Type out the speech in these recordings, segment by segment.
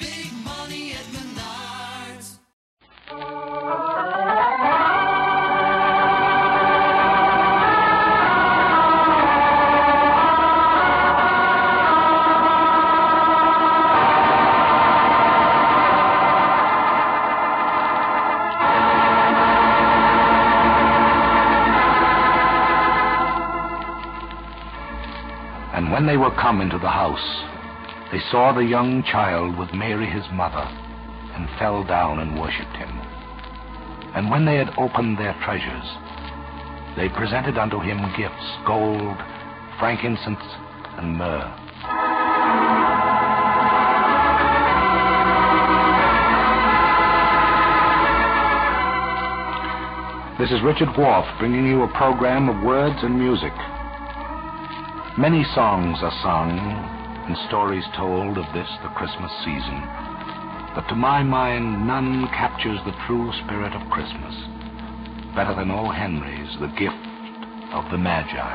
big money at Menards. And when they were come into the house, they saw the young child with Mary his mother, and fell down and worshipped him. And when they had opened their treasures, they presented unto him gifts, gold, frankincense, and myrrh. This is Richard Whorf bringing you a program of words and music. Many songs are sung and stories told of this, the Christmas season. But to my mind, none captures the true spirit of Christmas better than O Henry's The Gift of the Magi.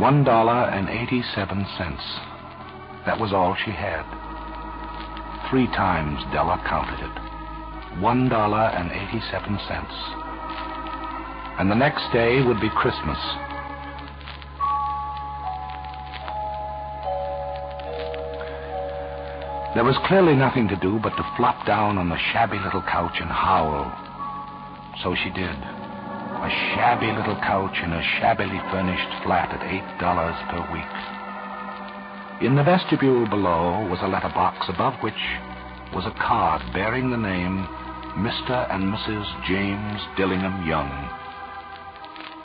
$1.87. That was all she had. Three times Della counted it. $1.87. And the next day would be Christmas. There was clearly nothing to do but to flop down on the shabby little couch and howl. So she did. A shabby little couch in a shabbily furnished flat at $8 per week. In the vestibule below was a letterbox, above which was a card bearing the name Mr. and Mrs. James Dillingham Young.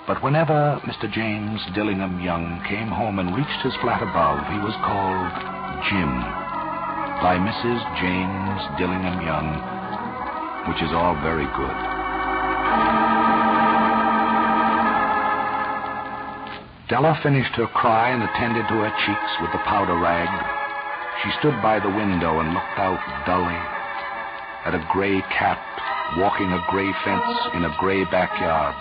But whenever Mr. James Dillingham Young came home and reached his flat above, he was called Jim by Mrs. James Dillingham Young, which is all very good. Della finished her cry and attended to her cheeks with the powder rag. She stood by the window and looked out dully at a gray cat walking a gray fence in a gray backyard.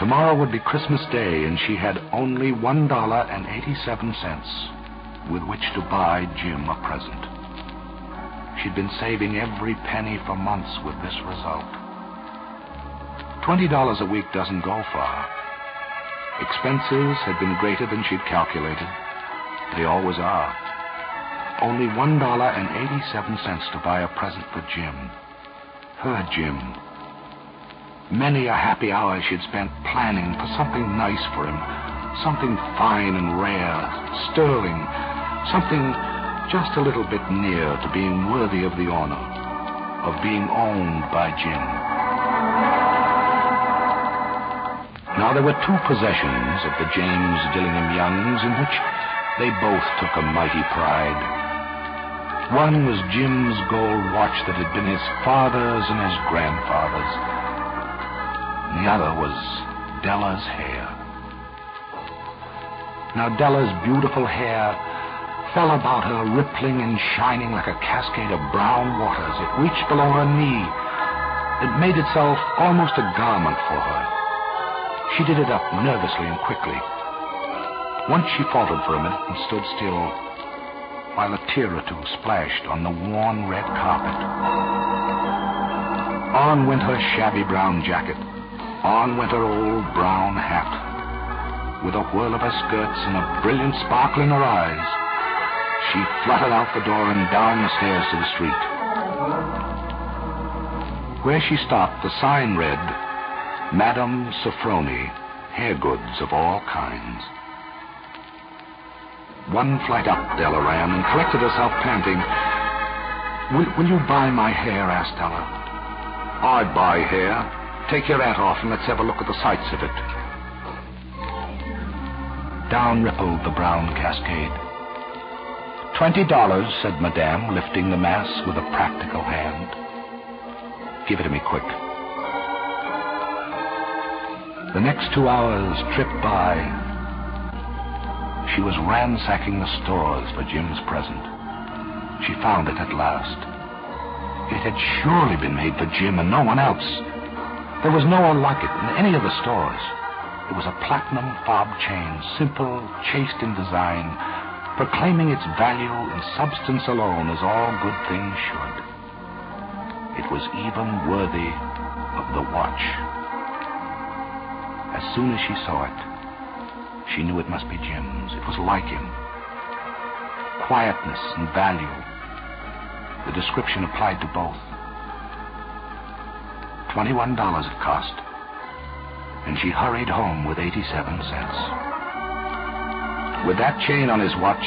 Tomorrow would be Christmas Day, and she had only $1.87 with which to buy Jim a present. She'd been saving every penny for months with this result. $20 a week doesn't go far. Expenses had been greater than she'd calculated. They always are. Only $1.87 to buy a present for Jim. Her Jim. Many a happy hour she'd spent planning for something nice for him, something fine and rare, sterling, something just a little bit near to being worthy of the honor, of being owned by Jim. Now, there were two possessions of the James Dillingham Youngs in which they both took a mighty pride. One was Jim's gold watch that had been his father's and his grandfather's. The other was Della's hair. Now, Della's beautiful hair fell about her, rippling and shining like a cascade of brown waters. It reached below her knee. It made itself almost a garment for her. She did it up nervously and quickly. Once she faltered for a minute and stood still, while a tear or two splashed on the worn red carpet. On went her shabby brown jacket. On went her old brown hat. With a whirl of her skirts and a brilliant sparkle in her eyes, she fluttered out the door and down the stairs to the street. Where she stopped, the sign read, Madame Sofroni, hair goods of all kinds. One flight up, Della ran, and corrected herself, panting. Will you buy my hair? asked Della. I buy hair. Take your hat off and let's have a look at the sights of it. down rippled the brown cascade. $20, said Madame, lifting the mass with a practical hand. Give it to me quick. The next 2 hours tripped by. She was ransacking the stores for Jim's present. She found it at last. It had surely been made for Jim and no one else. There was no one like it in any of the stores. It was a platinum fob chain, simple, chaste in design, proclaiming its value in substance alone as all good things should. It was even worthy of the watch. As soon as she saw it, she knew it must be Jim's. It was like him. Quietness and value. The description applied to both. $21 it cost. And she hurried home with 87 cents. With that chain on his watch,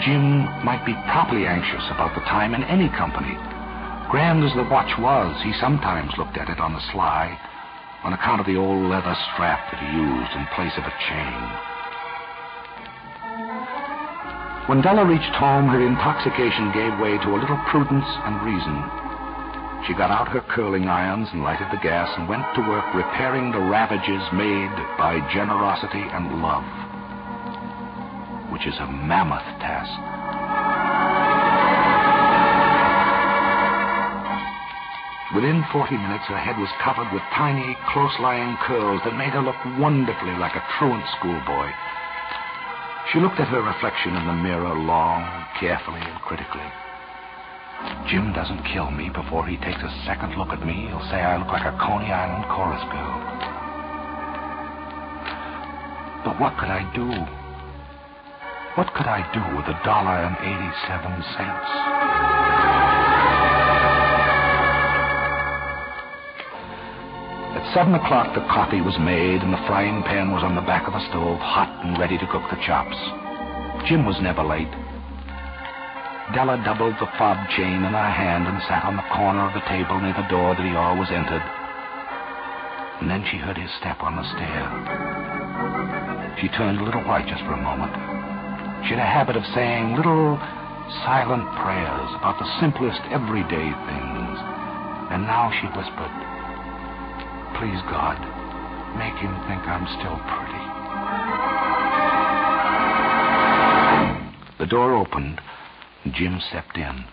Jim might be properly anxious about the time in any company. Grand as the watch was, he sometimes looked at it on the sly on account of the old leather strap that he used in place of a chain. When Della reached home, her intoxication gave way to a little prudence and reason. She got out her curling irons and lighted the gas and went to work repairing the ravages made by generosity and love, which is a mammoth task. Within 40 minutes, her head was covered with tiny, close-lying curls that made her look wonderfully like a truant schoolboy. She looked at her reflection in the mirror long, carefully, and critically. Jim doesn't kill me before he takes a second look at me, he'll say I look like a Coney Island chorus girl. But what could I do? What could I do with $1.87? At 7 o'clock, the coffee was made and the frying pan was on the back of the stove, hot and ready to cook the chops. Jim was never late. Della doubled the fob chain in her hand and sat on the corner of the table near the door that he always entered. And then she heard his step on the stair. She turned a little white just for a moment. She had a habit of saying little silent prayers about the simplest everyday things. And now she whispered, "Please, God, make him think I'm still pretty." The door opened. Jim stepped in.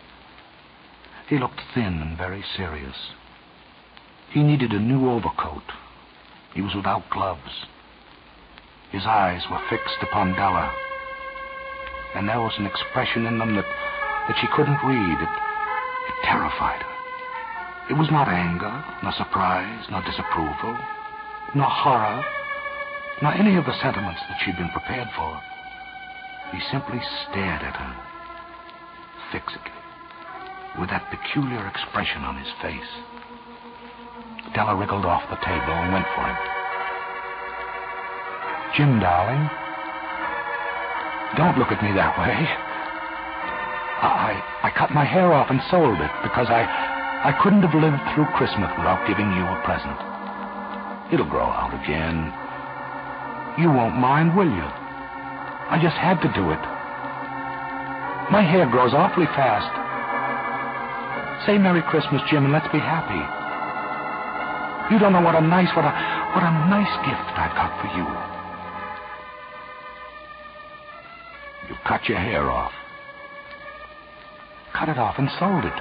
He looked thin and very serious. He needed a new overcoat. He was without gloves. His eyes were fixed upon Della, and there was an expression in them that she couldn't read. It terrified her. It was not anger, nor surprise, nor disapproval, nor horror, nor any of the sentiments that she'd been prepared for. He simply stared at her, fixedly, with that peculiar expression on his face. Della wriggled off the table and went for him. "Jim, darling, don't look at me that way. I cut my hair off and sold it because I couldn't have lived through Christmas without giving you a present. It'll grow out again. You won't mind, will you? I just had to do it. My hair grows awfully fast. Say Merry Christmas, Jim, and let's be happy. You don't know what a nice gift I've got for you." "You cut your hair off?" "Cut it off and sold it.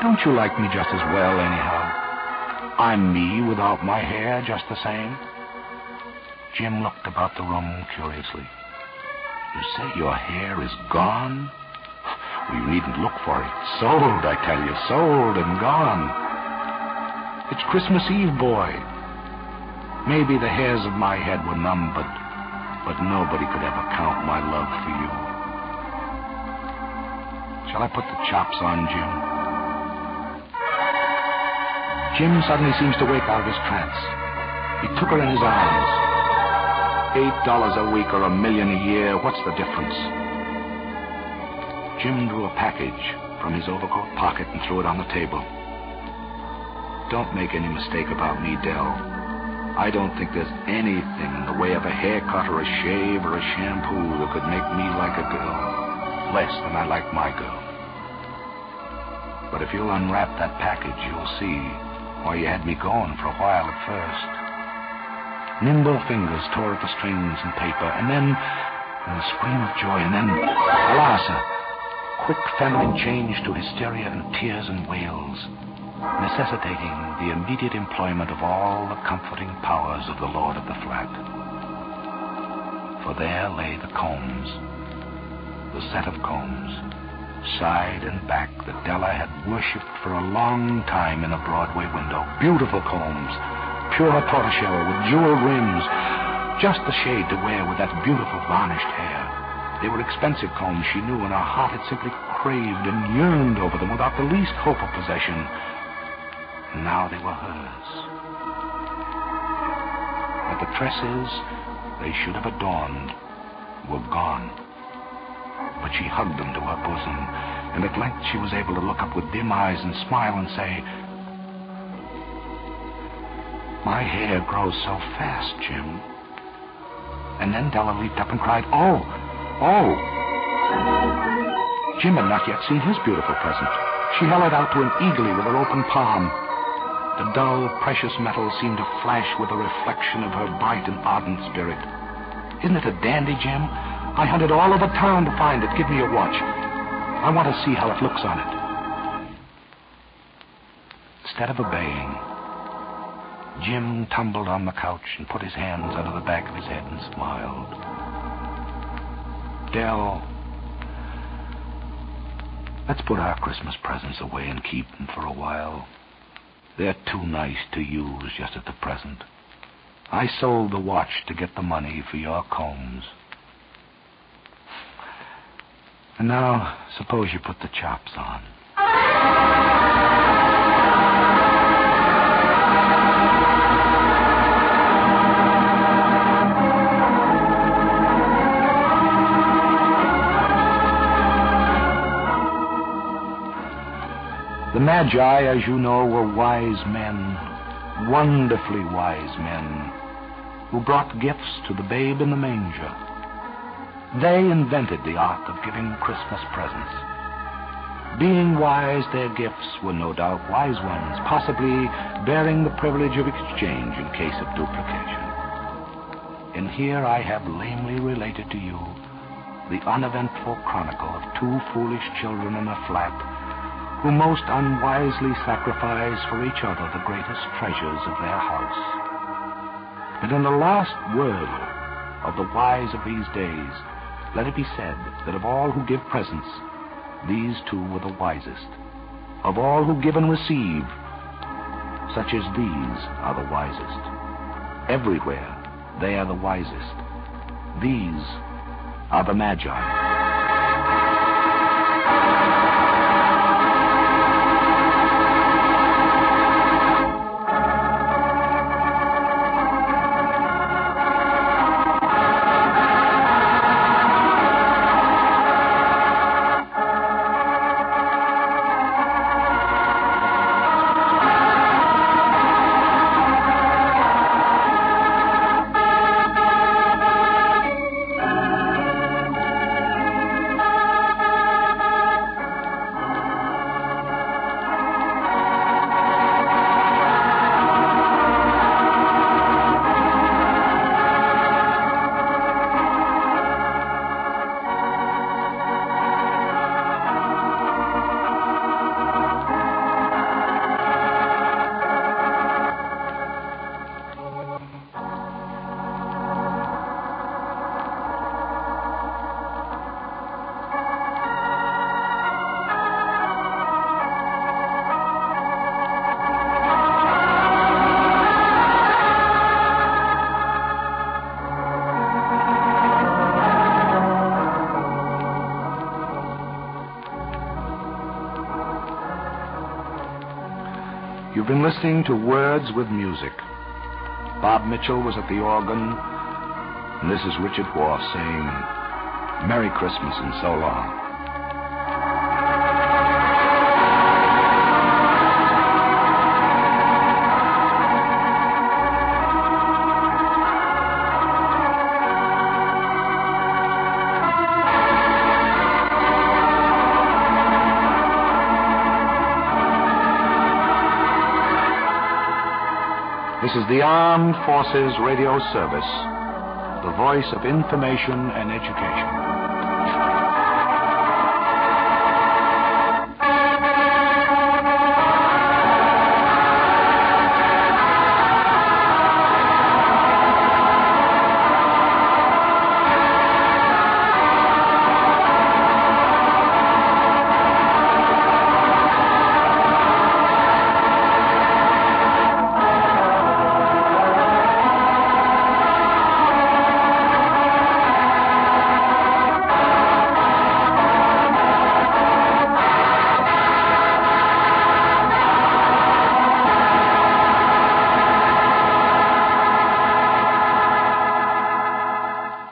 Don't you like me just as well, anyhow? I'm me without my hair just the same." Jim looked about the room curiously. "You say your hair is gone? Well, you needn't look for it. Sold, I tell you. Sold and gone. It's Christmas Eve, boy. Maybe the hairs of my head were numbered, but nobody could ever count my love for you. Shall I put the chops on, Jim?" Jim suddenly seems to wake out of his trance. He took her in his arms. $8 a week or $1 million a year, what's the difference? Jim drew a package from his overcoat pocket and threw it on the table. "Don't make any mistake about me, Dell. I don't think there's anything in the way of a haircut or a shave or a shampoo that could make me like a girl less than I like my girl. But if you'll unwrap that package, you'll see why you had me going for a while at first. Nimble fingers tore at the strings and paper, and then a scream of joy, and then, alas, a quick feminine change to hysteria and tears and wails, necessitating the immediate employment of all the comforting powers of the Lord of the Flat. For there lay the combs, the set of combs, side and back, that Della had worshipped for a long time in a Broadway window. Beautiful combs, pure tortoiseshell with jeweled rims, just the shade to wear with that beautiful varnished hair. They were expensive combs, she knew, and her heart had simply craved and yearned over them without the least hope of possession. And now they were hers. But the tresses they should have adorned were gone. But she hugged them to her bosom, and at length she was able to look up with dim eyes and smile and say, "My hair grows so fast, Jim." And then Della leaped up and cried, "Oh! Oh!" Jim had not yet seen his beautiful present. She held it out to him eagerly with her open palm. The dull, precious metal seemed to flash with a reflection of her bright and ardent spirit. "Isn't it a dandy, Jim? I hunted all over town to find it. Give me your watch. I want to see how it looks on it." Instead of obeying, Jim tumbled on the couch and put his hands under the back of his head and smiled. "Dell, let's put our Christmas presents away and keep them for a while. They're too nice to use just at the present. I sold the watch to get the money for your combs. And now, suppose you put the chops on." The Magi, as you know, were wise men, wonderfully wise men, who brought gifts to the babe in the manger. They invented the art of giving Christmas presents. Being wise, their gifts were no doubt wise ones, possibly bearing the privilege of exchange in case of duplication. And here I have lamely related to you the uneventful chronicle of two foolish children in a flat who most unwisely sacrifice for each other the greatest treasures of their house. But in the last word of the wise of these days, let it be said that of all who give presents, these two were the wisest. Of all who give and receive, such as these are the wisest. Everywhere they are the wisest. These are the Magi. You've been listening to Words with Music. Bob Mitchell was at the organ, and this is Richard Whorf saying, "Merry Christmas and so long." is the Armed Forces Radio Service, the voice of information and education.